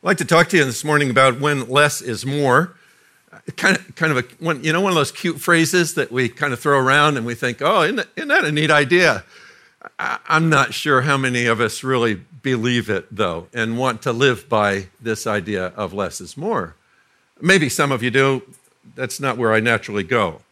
I'd like to talk to you this morning about when less is more. Kind of one of those cute phrases that we kind of throw around and we think, oh, isn't that a neat idea? I'm not sure how many of us really believe it, though, and want to live by this idea of less is more. Maybe some of you do. That's not where I naturally go.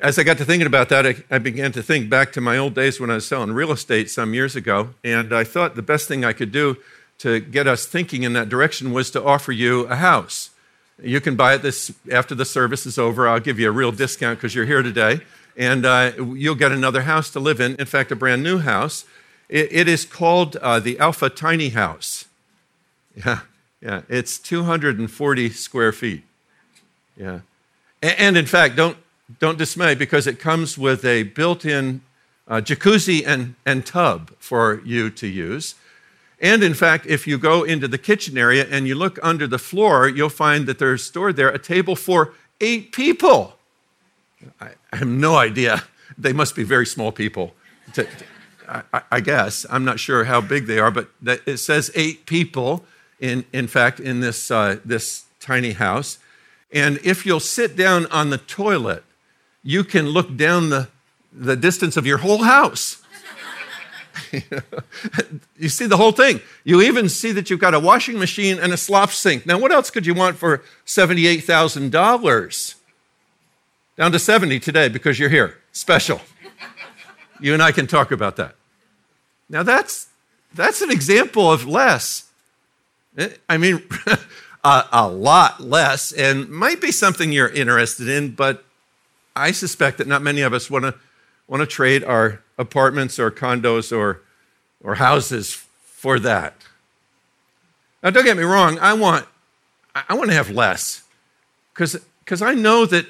As I got to thinking about that, I began to think back to my old days when I was selling real estate some years ago, and I thought the best thing I could do to get us thinking in that direction was to offer you a house. You can buy it this after the service is over. I'll give you a real discount because you're here today, and you'll get another house to live in fact, a brand new house. It is called the Alpha Tiny House. Yeah. It's 240 square feet. Yeah. And in fact, don't dismay because it comes with a built-in jacuzzi and tub for you to use. And in fact, if you go into the kitchen area and you look under the floor, you'll find that there's stored there a table for 8 people. I have no idea. They must be very small people. I guess. I'm not sure how big they are, but it says 8 people, in fact, in this tiny house. And if you'll sit down on the toilet, you can look down the distance of your whole house. You see the whole thing. You even see that you've got a washing machine and a slop sink. Now, what else could you want for $78,000? Down to 70 today because you're here. Special. You and I can talk about that. Now, that's an example of less. I mean, a lot less, and might be something you're interested in, but I suspect that not many of us want to trade our apartments or condos or houses for that. Now, don't get me wrong. I want to have less because I know that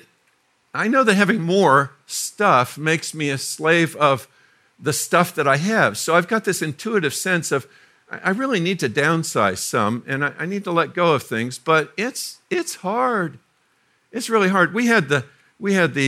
having more stuff makes me a slave of the stuff that I have. So I've got this intuitive sense of I really need to downsize some, and I need to let go of things. But it's hard. It's really hard. We had the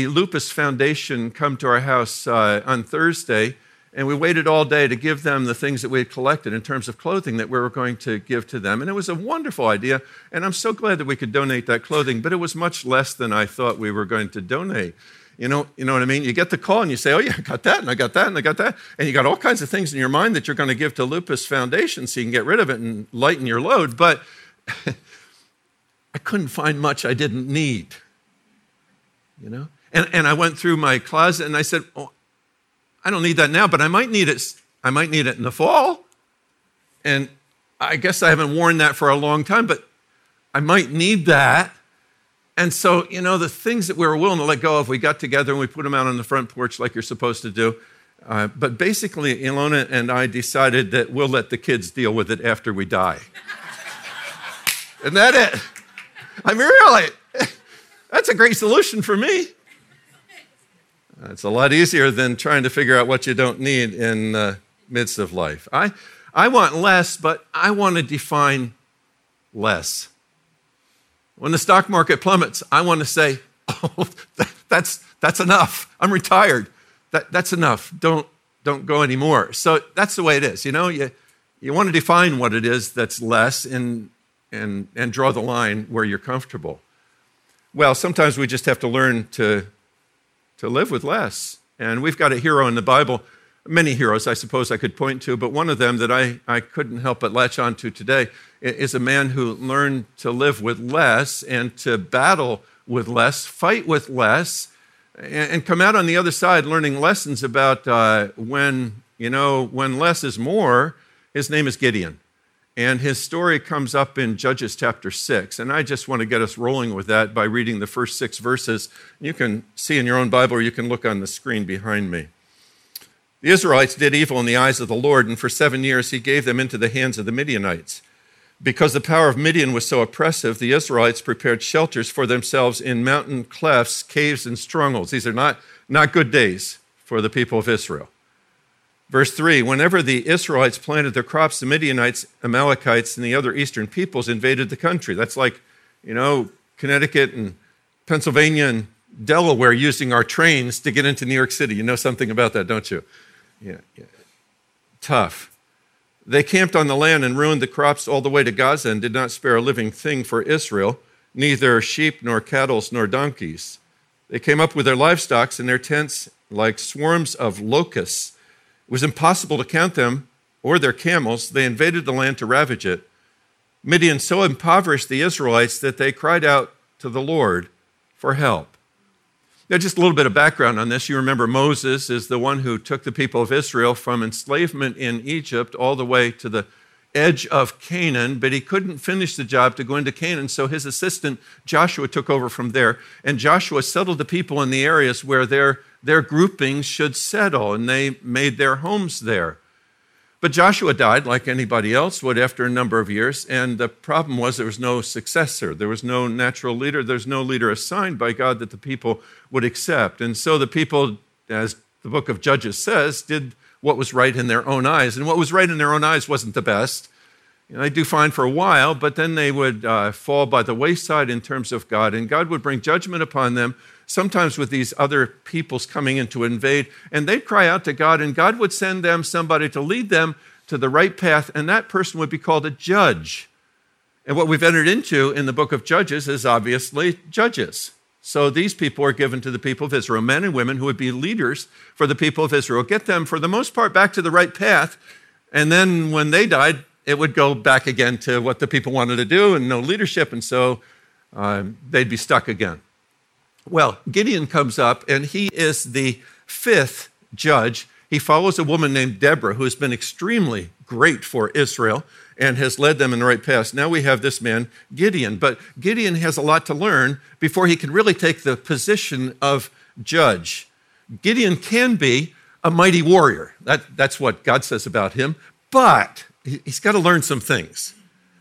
Lupus Foundation come to our house on Thursday, and we waited all day to give them the things that we had collected in terms of clothing that we were going to give to them. And it was a wonderful idea, and I'm so glad that we could donate that clothing, but it was much less than I thought we were going to donate. You know what I mean? You get the call and you say, oh yeah, I got that, and I got that, and I got that, and you got all kinds of things in your mind that you're going to give to Lupus Foundation so you can get rid of it and lighten your load, but I couldn't find much I didn't need. You know, and I went through my closet and I said, oh, I don't need that now, but I might need it. I might need it in the fall, and I guess I haven't worn that for a long time, but I might need that. And so, you know, the things that we were willing to let go of, we got together and we put them out on the front porch like you're supposed to do. But basically, Ilona and I decided that we'll let the kids deal with it after we die. Isn't that it? I mean, really. That's a great solution for me. It's a lot easier than trying to figure out what you don't need in the midst of life. I want less, but I want to define less. When the stock market plummets, I want to say, oh, that's enough. I'm retired. That's enough. Don't go anymore. So that's the way it is. You know, you want to define what it is that's less and draw the line where you're comfortable. Well, sometimes we just have to learn to live with less. And we've got a hero in the Bible, many heroes I suppose I could point to, but one of them that I couldn't help but latch onto today is a man who learned to live with less and to battle with less, fight with less, and come out on the other side learning lessons about when less is more. His name is Gideon. And his story comes up in Judges chapter 6. And I just want to get us rolling with that by reading the first 6 verses. You can see in your own Bible or you can look on the screen behind me. The Israelites did evil in the eyes of the Lord, and for 7 years he gave them into the hands of the Midianites. Because the power of Midian was so oppressive, the Israelites prepared shelters for themselves in mountain clefts, caves, and strongholds. These are not good days for the people of Israel. Verse 3, whenever the Israelites planted their crops, the Midianites, Amalekites, and the other eastern peoples invaded the country. That's like, you know, Connecticut and Pennsylvania and Delaware using our trains to get into New York City. You know something about that, don't you? Yeah. Tough. They camped on the land and ruined the crops all the way to Gaza and did not spare a living thing for Israel, neither sheep nor cattle nor donkeys. They came up with their livestock in their tents like swarms of locusts. It was impossible to count them or their camels. They invaded the land to ravage it. Midian so impoverished the Israelites that they cried out to the Lord for help. Now, just a little bit of background on this. You remember Moses is the one who took the people of Israel from enslavement in Egypt all the way to the edge of Canaan, but he couldn't finish the job to go into Canaan, so his assistant Joshua took over from there, and Joshua settled the people in the areas where their groupings should settle, and they made their homes there. But Joshua died, like anybody else would, after a number of years, and the problem was there was no successor. There was no natural leader. There's no leader assigned by God that the people would accept. And so the people, as the book of Judges says, did what was right in their own eyes. And what was right in their own eyes wasn't the best. You know, they do fine for a while, but then they would fall by the wayside in terms of God, and God would bring judgment upon them, sometimes with these other peoples coming in to invade, and they'd cry out to God, and God would send them somebody to lead them to the right path, and that person would be called a judge. And what we've entered into in the book of Judges is obviously judges. So these people are given to the people of Israel, men and women who would be leaders for the people of Israel, get them, for the most part, back to the right path, and then when they died, it would go back again to what the people wanted to do and no leadership, and so they'd be stuck again. Well, Gideon comes up, and he is the fifth judge. He follows a woman named Deborah, who has been extremely great for Israel and has led them in the right path. Now we have this man, Gideon, but Gideon has a lot to learn before he can really take the position of judge. Gideon can be a mighty warrior. That's what God says about him, but he's got to learn some things.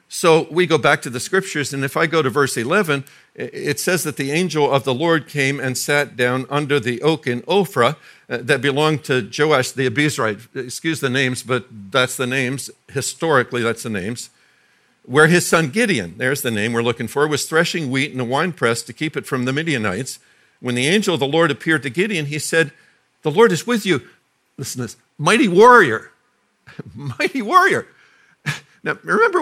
So we go back to the scriptures, and if I go to verse 11, it says that the angel of the Lord came and sat down under the oak in Ophrah that belonged to Joash the Abizrite. Excuse the names, but that's the names. Historically, that's the names. Where his son Gideon, there's the name we're looking for, was threshing wheat in a winepress to keep it from the Midianites. When the angel of the Lord appeared to Gideon, he said, "The Lord is with you." Listen to this, mighty warrior. Mighty warrior. Now, remember,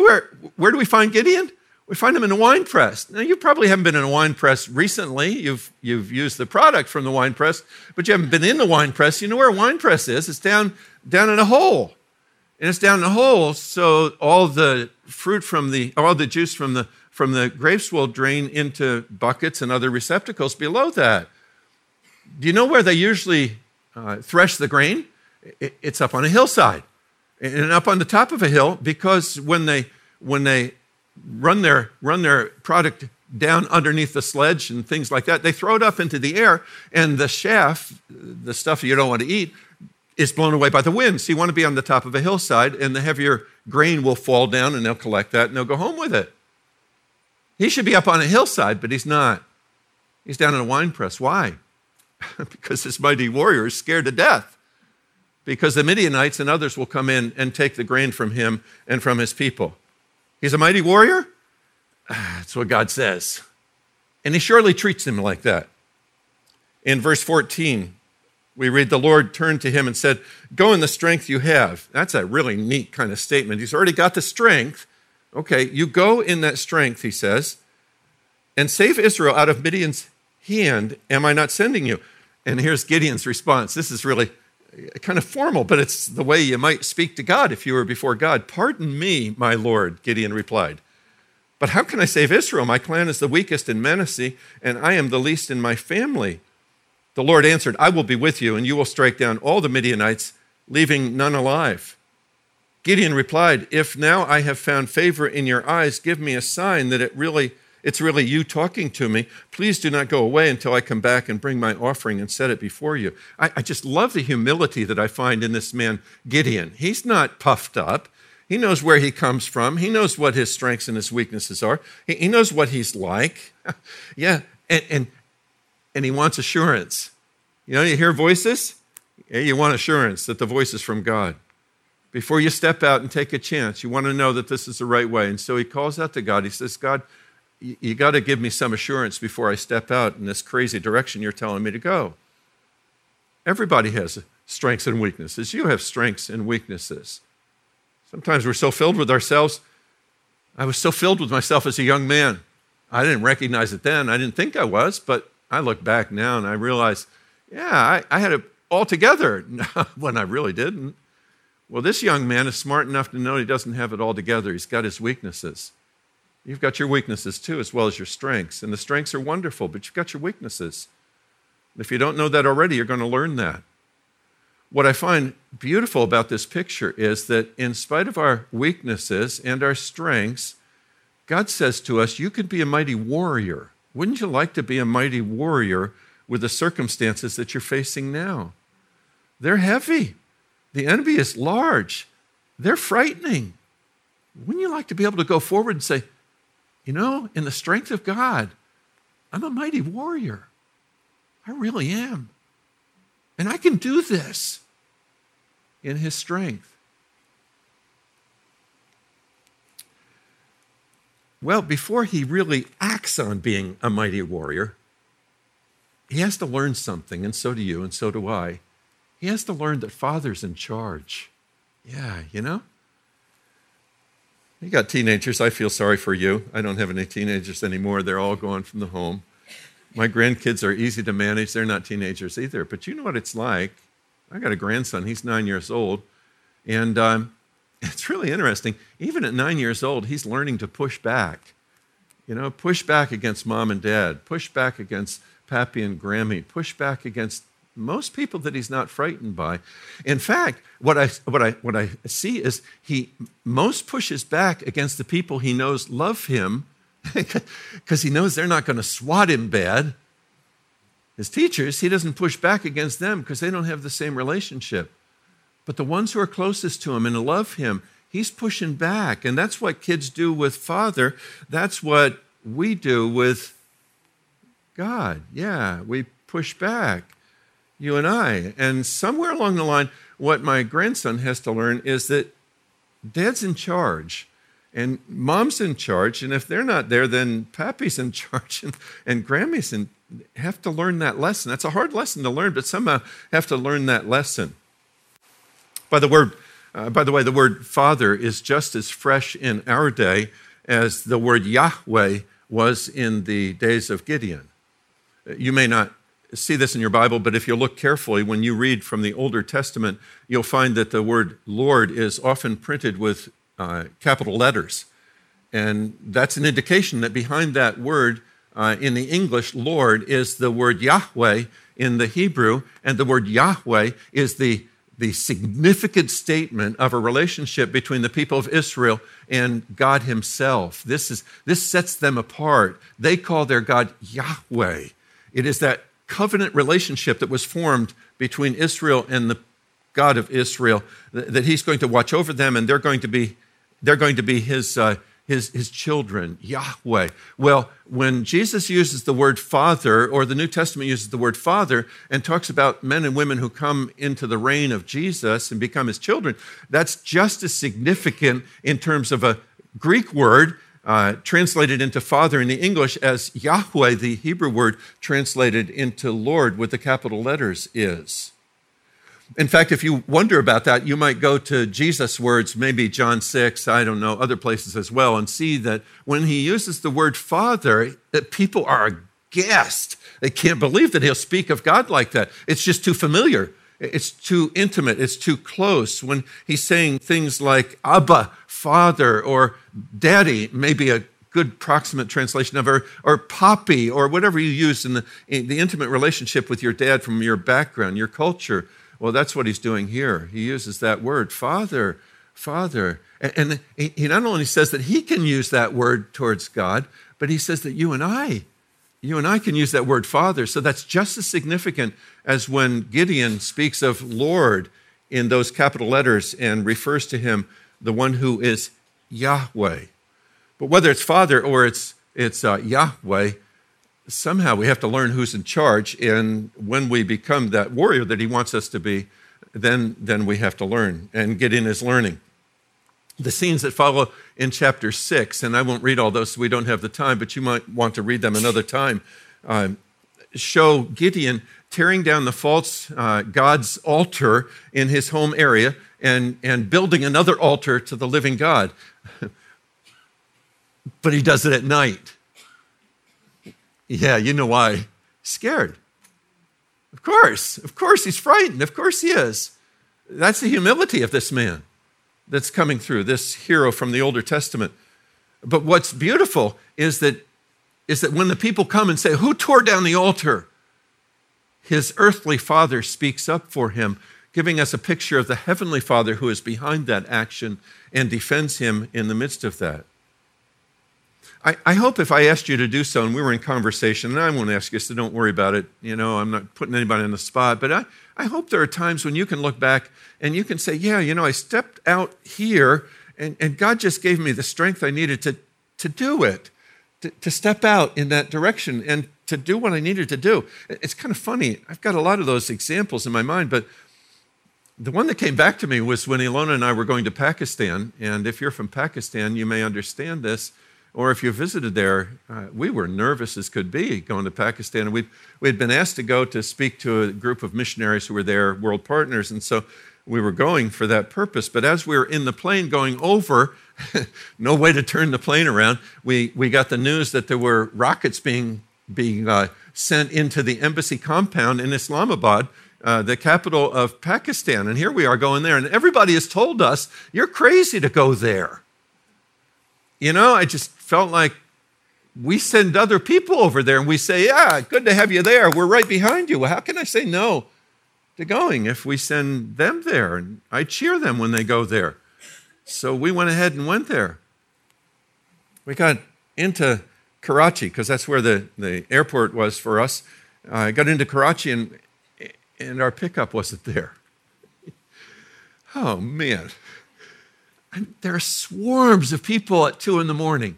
where do we find Gideon? We find him in a wine press. Now, you probably haven't been in a wine press recently. You've used the product from the wine press, but you haven't been in the wine press. You know where a wine press is. It's down in a hole. And it's down in a hole, so all the fruit from all the juice from the grapes will drain into buckets and other receptacles below that. Do you know where they usually thresh the grain? It's up on a hillside. And up on the top of a hill, because when they run their product down underneath the sledge and things like that, they throw it up into the air, and the chaff, the stuff you don't want to eat, is blown away by the wind. So you want to be on the top of a hillside, and the heavier grain will fall down, and they'll collect that, and they'll go home with it. He should be up on a hillside, but he's not. He's down in a wine press. Why? Because this mighty warrior is scared to death, because the Midianites and others will come in and take the grain from him and from his people. He's a mighty warrior? That's what God says. And he surely treats him like that. In verse 14, we read, the Lord turned to him and said, "Go in the strength you have." That's a really neat kind of statement. He's already got the strength. Okay, you go in that strength, he says, and save Israel out of Midian's hand. Am I not sending you? And here's Gideon's response. This is really kind of formal, but it's the way you might speak to God if you were before God. "Pardon me, my Lord," Gideon replied, "but how can I save Israel? My clan is the weakest in Manasseh, and I am the least in my family." The Lord answered, "I will be with you, and you will strike down all the Midianites, leaving none alive." Gideon replied, "If now I have found favor in your eyes, give me a sign that it's really you talking to me. Please do not go away until I come back and bring my offering and set it before you." I just love the humility that I find in this man, Gideon. He's not puffed up. He knows where he comes from. He knows what his strengths and his weaknesses are. He knows what he's like. Yeah, and he wants assurance. You know, you hear voices? Yeah, you want assurance that the voice is from God. Before you step out and take a chance, you want to know that this is the right way. And so he calls out to God. He says, "God, you got to give me some assurance before I step out in this crazy direction you're telling me to go." Everybody has strengths and weaknesses. You have strengths and weaknesses. Sometimes we're so filled with ourselves. I was so filled with myself as a young man. I didn't recognize it then. I didn't think I was, but I look back now and I realize, I had it all together when I really didn't. Well, this young man is smart enough to know he doesn't have it all together. He's got his weaknesses. You've got your weaknesses too, as well as your strengths. And the strengths are wonderful, but you've got your weaknesses. If you don't know that already, you're going to learn that. What I find beautiful about this picture is that in spite of our weaknesses and our strengths, God says to us, you could be a mighty warrior. Wouldn't you like to be a mighty warrior with the circumstances that you're facing now? They're heavy. The enemy is large. They're frightening. Wouldn't you like to be able to go forward and say, you know, in the strength of God, I'm a mighty warrior. I really am. And I can do this in his strength. Well, before he really acts on being a mighty warrior, he has to learn something, and so do you, and so do I. He has to learn that Father's in charge. Yeah, you know? You got teenagers, I feel sorry for you. I don't have any teenagers anymore. They're all gone from the home. My grandkids are easy to manage. They're not teenagers either, but you know what it's like. I got a grandson. He's 9 years old, and it's really interesting. Even at 9 years old, he's learning to push back. You know, push back against mom and dad, push back against Pappy and Grammy, push back against most people that he's not frightened by. In fact, what I see is he most pushes back against the people he knows love him, because he knows they're not going to swat him bad. His teachers, he doesn't push back against them because they don't have the same relationship. But the ones who are closest to him and love him, he's pushing back. And that's what kids do with Father. That's what we do with God. Yeah, we push back, you and I. And somewhere along the line, what my grandson has to learn is that Dad's in charge. And Mom's in charge, and if they're not there, then Pappy's in charge, and Grammy's in, have to learn that lesson. That's a hard lesson to learn, but somehow have to learn that lesson. By the way, the word Father is just as fresh in our day as the word Yahweh was in the days of Gideon. You may not see this in your Bible, but if you look carefully, when you read from the Older Testament, you'll find that the word Lord is often printed with capital letters. And that's an indication that behind that word in the English, Lord, is the word Yahweh in the Hebrew, and the word Yahweh is the significant statement of a relationship between the people of Israel and God himself. This sets them apart. They call their God Yahweh. It is that covenant relationship that was formed between Israel and the God of Israel, that he's going to watch over them and they're going to be his children, Yahweh. Well, when Jesus uses the word Father, or the New Testament uses the word Father, and talks about men and women who come into the reign of Jesus and become his children, that's just as significant in terms of a Greek word translated into Father in the English as Yahweh, the Hebrew word translated into Lord with the capital letters is. In fact, if you wonder about that, you might go to Jesus' words, maybe John 6, I don't know, other places as well, and see that when he uses the word Father, that people are aghast. They can't believe that he'll speak of God like that. It's just too familiar. It's too intimate. It's too close. When he's saying things like Abba, Father, or Daddy, maybe a good proximate translation of her, or Poppy, or whatever you use in the intimate relationship with your dad from your background, your culture. Well, that's what he's doing here. He uses that word, Father, Father. And he not only says that he can use that word towards God, but he says that you and I can use that word, Father. So that's just as significant as when Gideon speaks of Lord in those capital letters and refers to him, the one who is Yahweh. But whether it's Father or it's Yahweh, somehow we have to learn who's in charge, and when we become that warrior that he wants us to be, then we have to learn and get in his learning. The scenes that follow in chapter 6, and I won't read all those, so we don't have the time, but you might want to read them another time, show Gideon tearing down the false God's altar in his home area and building another altar to the living God. But he does it at night. Yeah, you know why. Scared. Of course he's frightened. Of course he is. That's the humility of this man that's coming through, this hero from the Old Testament. But what's beautiful is that when the people come and say, who tore down the altar? His earthly father speaks up for him, giving us a picture of the heavenly father who is behind that action and defends him in the midst of that. I hope if I asked you to do so, and we were in conversation, and I won't ask you, so don't worry about it. You know, I'm not putting anybody on the spot, but I hope there are times when you can look back and you can say, yeah, you know, I stepped out here and God just gave me the strength I needed to do it, to step out in that direction and to do what I needed to do. It's kind of funny. I've got a lot of those examples in my mind, but the one that came back to me was when Ilona and I were going to Pakistan. And if you're from Pakistan, you may understand this, or if you visited there, we were nervous as could be going to Pakistan. And we'd been asked to go to speak to a group of missionaries who were there, World Partners, and so we were going for that purpose. But as we were in the plane going over, no way to turn the plane around, we got the news that there were rockets being sent into the embassy compound in Islamabad, the capital of Pakistan. And here we are going there. And everybody has told us, you're crazy to go there. You know, I just felt like we send other people over there and we say, yeah, good to have you there. We're right behind you. Well, how can I say no to going if we send them there? And I cheer them when they go there. So we went ahead and went there. We got into Karachi, because that's where the airport was for us. I got into Karachi and our pickup wasn't there. Oh, man. And there are swarms of people at 2 a.m.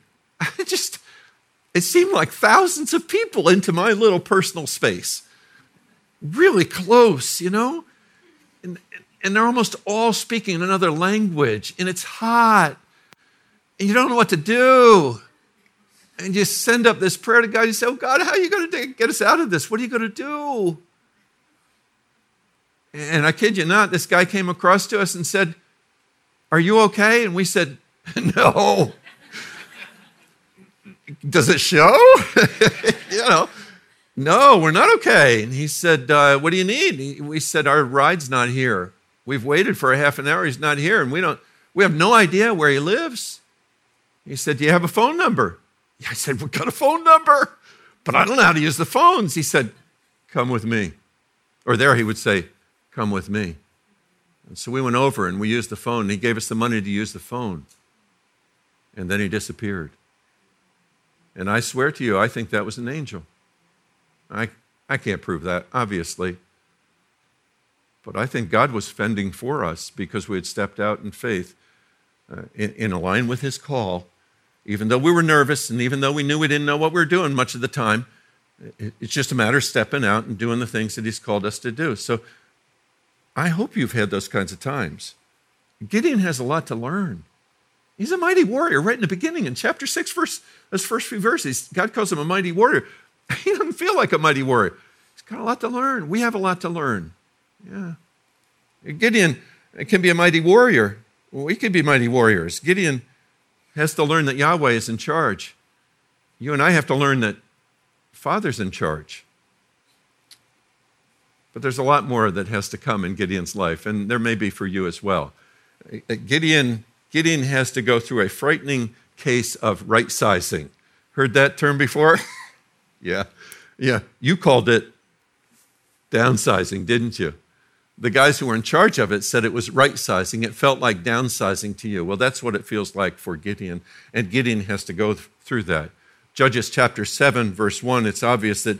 It seemed like thousands of people into my little personal space. Really close, you know? And they're almost all speaking another language, and it's hot, and you don't know what to do. And you send up this prayer to God. You say, oh, God, how are you going to get us out of this? What are you going to do? And I kid you not, this guy came across to us and said, are you okay? And we said, no. Does it show? You know, no, we're not okay. And he said, what do you need? We said, our ride's not here. We've waited for a half an hour. He's not here. And we have no idea where he lives. He said, do you have a phone number? I said, we've got a phone number, but I don't know how to use the phones. He said, come with me. Or there he would say, come with me. And so we went over and we used the phone, and he gave us the money to use the phone. And then he disappeared. And I swear to you, I think that was an angel. I can't prove that, obviously. But I think God was fending for us because we had stepped out in faith in line with his call. Even though we were nervous and even though we knew we didn't know what we were doing much of the time, it's just a matter of stepping out and doing the things that he's called us to do. So I hope you've had those kinds of times. Gideon has a lot to learn. He's a mighty warrior right in the beginning. In chapter 6, those first few verses, God calls him a mighty warrior. He doesn't feel like a mighty warrior. He's got a lot to learn. We have a lot to learn. Yeah. Gideon can be a mighty warrior. We can be mighty warriors. Gideon has to learn that Yahweh is in charge. You and I have to learn that Father's in charge. But there's a lot more that has to come in Gideon's life, and there may be for you as well. Gideon has to go through a frightening case of right-sizing. Heard that term before? Yeah. You called it downsizing, didn't you? The guys who were in charge of it said it was right-sizing. It felt like downsizing to you. Well, that's what it feels like for Gideon, and Gideon has to go through that. Judges chapter 7, verse 1, it's obvious that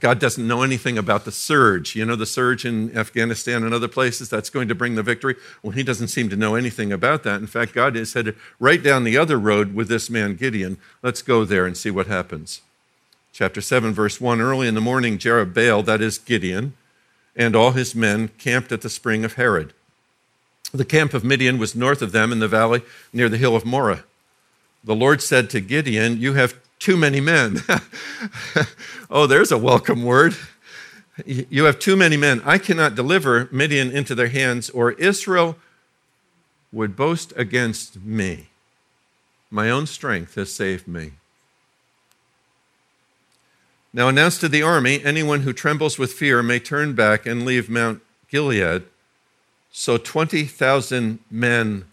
God doesn't know anything about the surge. You know, the surge in Afghanistan and other places, that's going to bring the victory. Well, he doesn't seem to know anything about that. In fact, God has said, right down the other road with this man Gideon. Let's go there and see what happens. Chapter 7, verse 1, early in the morning, Jerubbaal, that is Gideon, and all his men camped at the spring of Harod. The camp of Midian was north of them in the valley near the hill of Moreh. The Lord said to Gideon, you have too many men. Oh, there's a welcome word. You have too many men. I cannot deliver Midian into their hands, or Israel would boast against me. My own strength has saved me. Now announce to the army, anyone who trembles with fear may turn back and leave Mount Gilead. So 20,000 men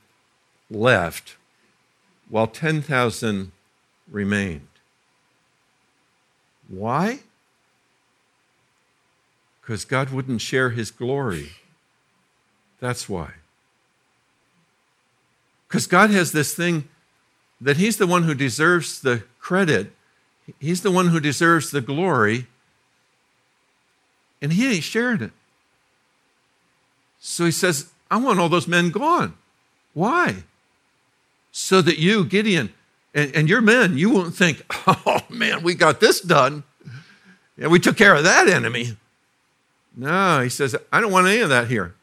left, while 10,000 remained. Why? Because God wouldn't share his glory. That's why. Because God has this thing that he's the one who deserves the credit. He's the one who deserves the glory, and he ain't sharing it. So he says, I want all those men gone. Why? So that you, Gideon, and your men, you won't think, oh man, we got this done. Yeah, we took care of that enemy. No, he says, I don't want any of that here.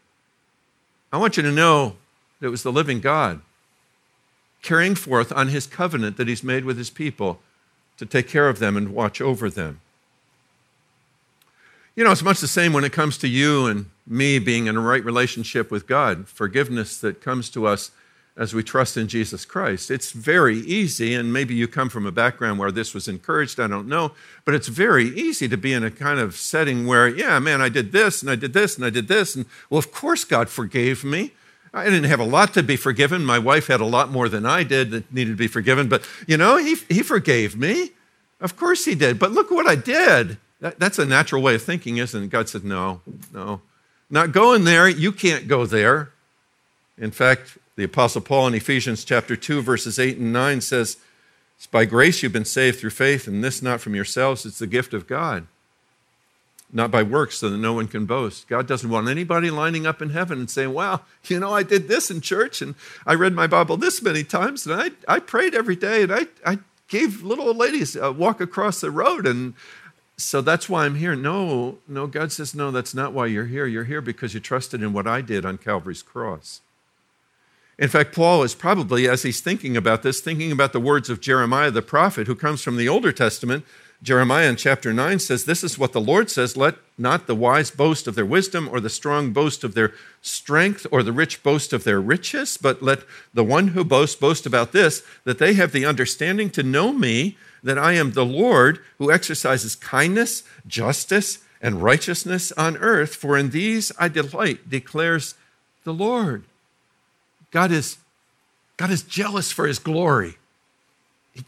I want you to know that it was the living God carrying forth on his covenant that he's made with his people to take care of them and watch over them. You know, it's much the same when it comes to you and me being in a right relationship with God, forgiveness that comes to us as we trust in Jesus Christ. It's very easy, and maybe you come from a background where this was encouraged, I don't know, but it's very easy to be in a kind of setting where, yeah, man, I did this, and I did this, and I did this, and well, of course God forgave me. I didn't have a lot to be forgiven. My wife had a lot more than I did that needed to be forgiven. But, you know, he forgave me. Of course he did. But look what I did. That's a natural way of thinking, isn't it? God said, no, not going there. You can't go there. In fact, the Apostle Paul in Ephesians chapter 2, verses 8 and 9 says, it's by grace you've been saved through faith, and this not from yourselves. It's the gift of God. Not by works, so that no one can boast. God doesn't want anybody lining up in heaven and saying, wow, you know, I did this in church, and I read my Bible this many times, and I prayed every day, and I gave little old ladies a walk across the road, and so that's why I'm here. No, God says, no, that's not why you're here. You're here because you trusted in what I did on Calvary's cross. In fact, Paul is probably, as he's thinking about this, thinking about the words of Jeremiah the prophet, who comes from the Older Testament. Jeremiah in chapter 9 says, this is what the Lord says, let not the wise boast of their wisdom, or the strong boast of their strength, or the rich boast of their riches, but let the one who boasts boast about this, that they have the understanding to know me, that I am the Lord who exercises kindness, justice, and righteousness on earth, for in these I delight, declares the Lord. God is jealous for his glory.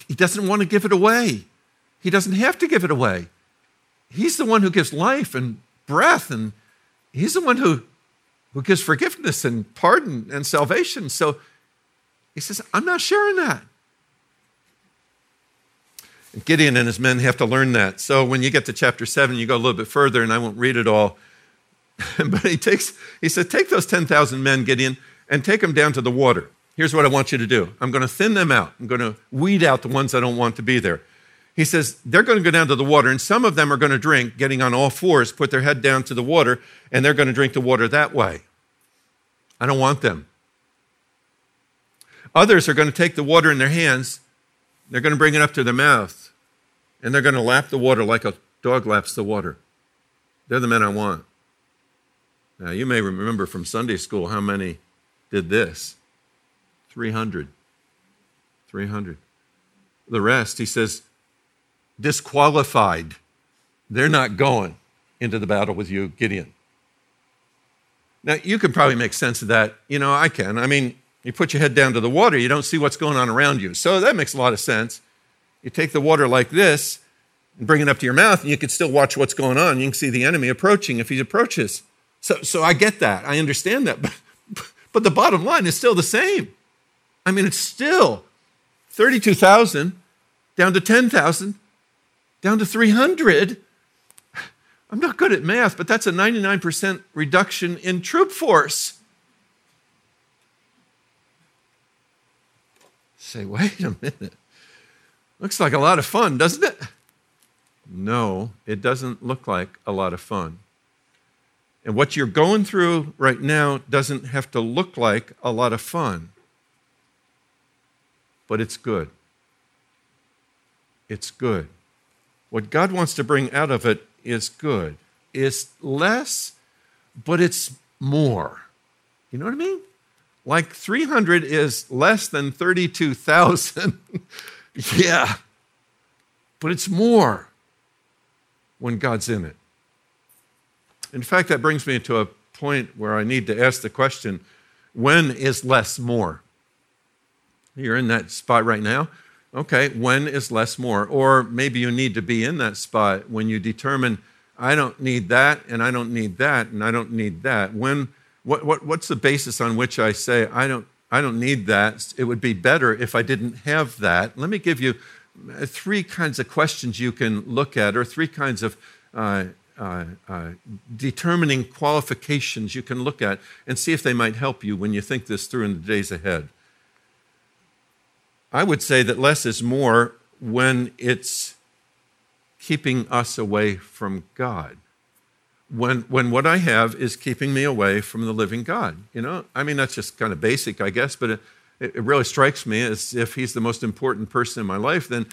He doesn't want to give it away. He doesn't have to give it away. He's the one who gives life and breath, and he's the one who gives forgiveness and pardon and salvation. So he says, I'm not sharing that. And Gideon and his men have to learn that. So when you get to chapter 7, you go a little bit further, and I won't read it all. But he said, take those 10,000 men, Gideon, and take them down to the water. Here's what I want you to do. I'm going to thin them out. I'm going to weed out the ones I don't want to be there. He says, they're going to go down to the water, and some of them are going to drink, getting on all fours, put their head down to the water, and they're going to drink the water that way. I don't want them. Others are going to take the water in their hands, they're going to bring it up to their mouth, and they're going to lap the water like a dog laps the water. They're the men I want. Now, you may remember from Sunday school how many did this. 300. The rest, he says, disqualified. They're not going into the battle with you, Gideon. Now, you can probably make sense of that. You know, I can. I mean, you put your head down to the water, you don't see what's going on around you. So that makes a lot of sense. You take the water like this and bring it up to your mouth, and you can still watch what's going on. You can see the enemy approaching if he approaches. So I get that. I understand that. But the bottom line is still the same. I mean, it's still 32,000 down to 10,000. Down to 300. I'm not good at math, but that's a 99% reduction in troop force. Say, wait a minute. Looks like a lot of fun, doesn't it? No, it doesn't look like a lot of fun. And what you're going through right now doesn't have to look like a lot of fun. But it's good. It's good. What God wants to bring out of it is good. It's less, but it's more. You know what I mean? Like 300 is less than 32,000. Yeah. But it's more when God's in it. In fact, that brings me to a point where I need to ask the question, when is less more? You're in that spot right now. Okay, when is less more? Or maybe you need to be in that spot when you determine, I don't need that, and I don't need that, and I don't need that. What's the basis on which I say, I don't need that? It would be better if I didn't have that. Let me give you three kinds of questions you can look at, or three kinds of determining qualifications you can look at and see if they might help you when you think this through in the days ahead. I would say that less is more when it's keeping us away from God. When what I have is keeping me away from the living God. You know, I mean, that's just kind of basic, I guess, but it really strikes me as if he's the most important person in my life, then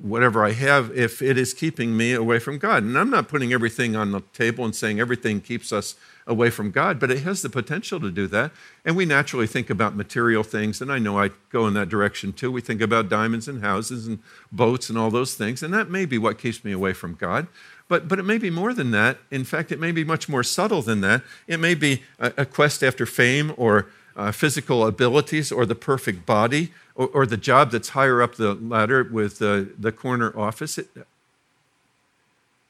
whatever I have, if it is keeping me away from God. And I'm not putting everything on the table and saying everything keeps us away from God, but it has the potential to do that. And we naturally think about material things, and I know I go in that direction too. We think about diamonds and houses and boats and all those things, and that may be what keeps me away from God. But it may be more than that. In fact, it may be much more subtle than that. It may be a quest after fame, or physical abilities, or the perfect body, or the job that's higher up the ladder with the corner office.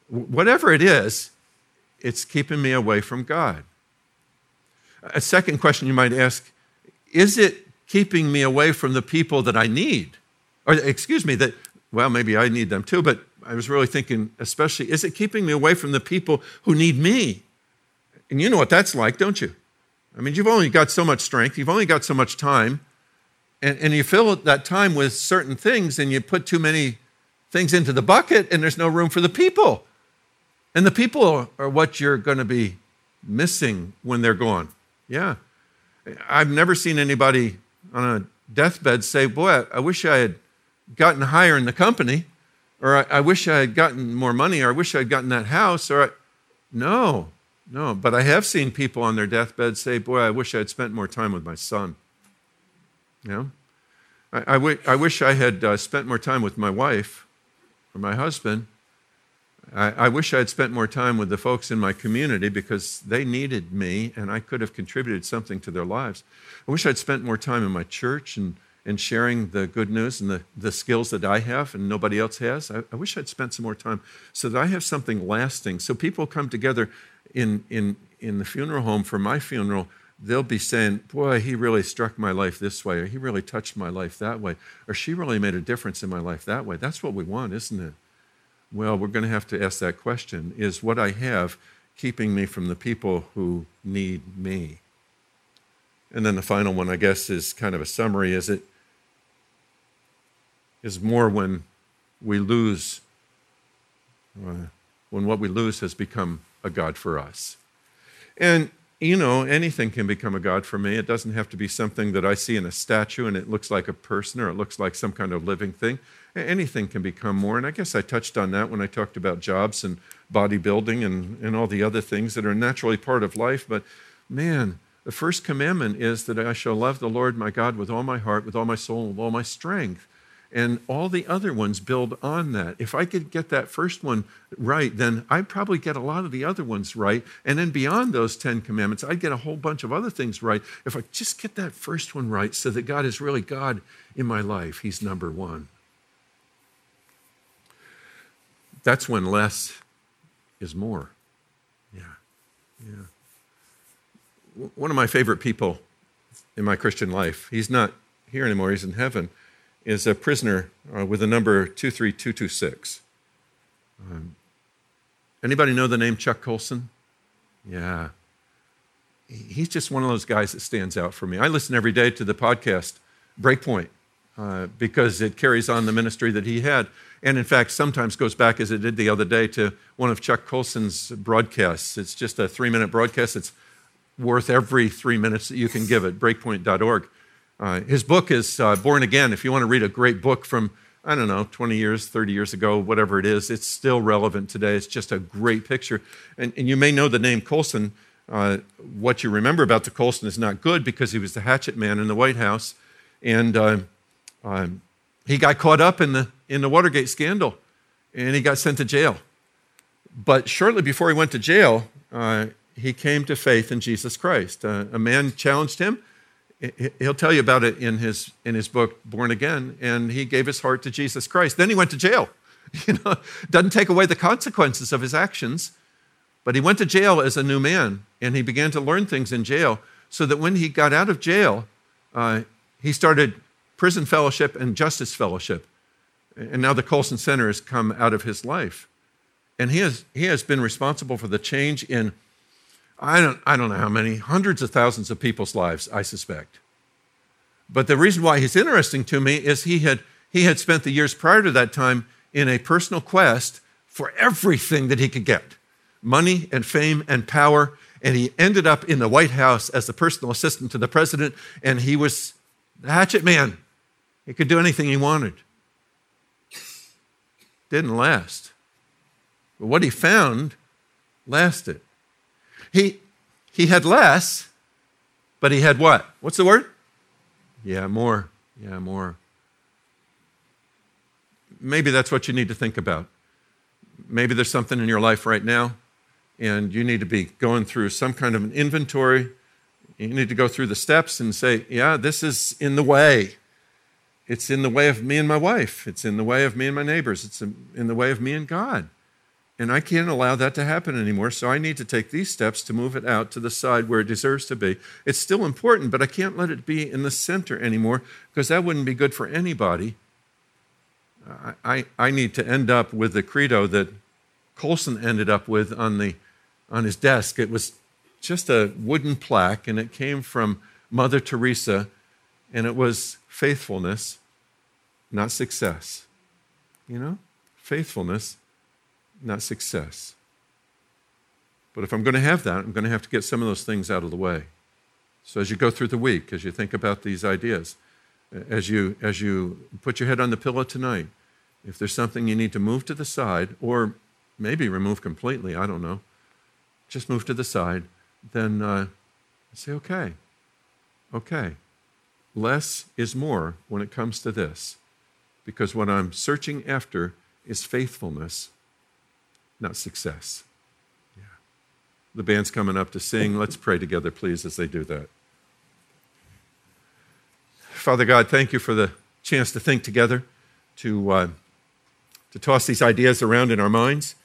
Whatever it is, it's keeping me away from God. A second question you might ask, is it keeping me away from the people that I need? Or excuse me, that, well, maybe I need them too, but I was really thinking especially, is it keeping me away from the people who need me? And you know what that's like, don't you? I mean, you've only got so much strength, you've only got so much time, and you fill that time with certain things, and you put too many things into the bucket, and there's no room for the people. And the people are what you're going to be missing when they're gone. Yeah. I've never seen anybody on a deathbed say, boy, I wish I had gotten higher in the company, or I wish I had gotten more money, or I wish I had gotten that house, or No, but I have seen people on their deathbed say, boy, I wish I had spent more time with my son. You know? I wish I had spent more time with my wife or my husband. I wish I had spent more time with the folks in my community because they needed me and I could have contributed something to their lives. I wish I'd spent more time in my church and sharing the good news and the skills that I have and nobody else has. I wish I'd spent some more time so that I have something lasting. So people come together in the funeral home for my funeral, they'll be saying, boy, he really struck my life this way, or he really touched my life that way, or she really made a difference in my life that way. That's what we want, isn't it? Well, we're going to have to ask that question. Is what I have keeping me from the people who need me? And then the final one, I guess, is kind of a summary. Is more when we lose, when what we lose has become a God for us. And, you know, anything can become a God for me. It doesn't have to be something that I see in a statue and it looks like a person or it looks like some kind of living thing. Anything can become more. And I guess I touched on that when I talked about jobs and bodybuilding and all the other things that are naturally part of life. But, man, the first commandment is that I shall love the Lord my God with all my heart, with all my soul, and with all my strength. And all the other ones build on that. If I could get that first one right, then I'd probably get a lot of the other ones right. And then beyond those 10 commandments, I'd get a whole bunch of other things right. If I just get that first one right so that God is really God in my life, he's number one. That's when less is more. Yeah. One of my favorite people in my Christian life, he's not here anymore, he's in heaven, is a prisoner with the number 23226. Anybody know the name Chuck Colson? Yeah. He's just one of those guys that stands out for me. I listen every day to the podcast, Breakpoint, because it carries on the ministry that he had. And in fact, sometimes goes back, as it did the other day, to one of Chuck Colson's broadcasts. It's just a 3-minute broadcast. It's worth every 3 minutes that you can give it, breakpoint.org. His book is Born Again. If you want to read a great book from I don't know, 20 years, 30 years ago, whatever it is, it's still relevant today. It's just a great picture. And you may know the name Colson. What you remember about the Colson is not good because he was the hatchet man in the White House. And he got caught up in the Watergate scandal, and he got sent to jail. But shortly before he went to jail, he came to faith in Jesus Christ. A man challenged him. He'll tell you about it in his book, Born Again, and he gave his heart to Jesus Christ. Then he went to jail. You know, doesn't take away the consequences of his actions, but he went to jail as a new man, and he began to learn things in jail so that when he got out of jail, he started Prison Fellowship and Justice Fellowship. And now the Colson Center has come out of his life. And he has been responsible for the change in I don't know how many, hundreds of thousands of people's lives, I suspect. But the reason why he's interesting to me is he had spent the years prior to that time in a personal quest for everything that he could get, money and fame and power, and he ended up in the White House as the personal assistant to the president, and he was the hatchet man. He could do anything he wanted. Didn't last. But what he found lasted. He had less, but he had what? What's the word? Yeah, more. Yeah, more. Maybe that's what you need to think about. Maybe there's something in your life right now, and you need to be going through some kind of an inventory. You need to go through the steps and say, yeah, this is in the way. It's in the way of me and my wife. It's in the way of me and my neighbors. It's in the way of me and God. And I can't allow that to happen anymore, so I need to take these steps to move it out to the side where it deserves to be. It's still important, but I can't let it be in the center anymore because that wouldn't be good for anybody. I need to end up with the credo that Colson ended up with on his desk. It was just a wooden plaque, and it came from Mother Teresa, and it was faithfulness, not success. You know, faithfulness, not success. But if I'm going to have that, I'm going to have to get some of those things out of the way. So as you go through the week, as you think about these ideas, as you put your head on the pillow tonight, if there's something you need to move to the side, or maybe remove completely, I don't know, just move to the side, then say, okay. Less is more when it comes to this, because what I'm searching after is faithfulness, not success. Yeah. The band's coming up to sing. Let's pray together, please, as they do that. Father God, thank you for the chance to think together, to toss these ideas around in our minds.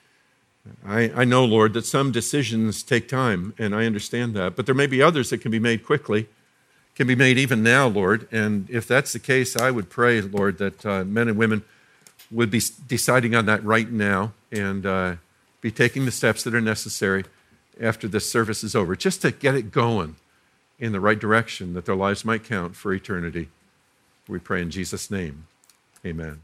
I know, Lord, that some decisions take time, and I understand that, but there may be others that can be made quickly, can be made even now, Lord, and if that's the case, I would pray, Lord, that men and women would be deciding on that right now and be taking the steps that are necessary after this service is over, just to get it going in the right direction, that their lives might count for eternity. We pray in Jesus' name, amen.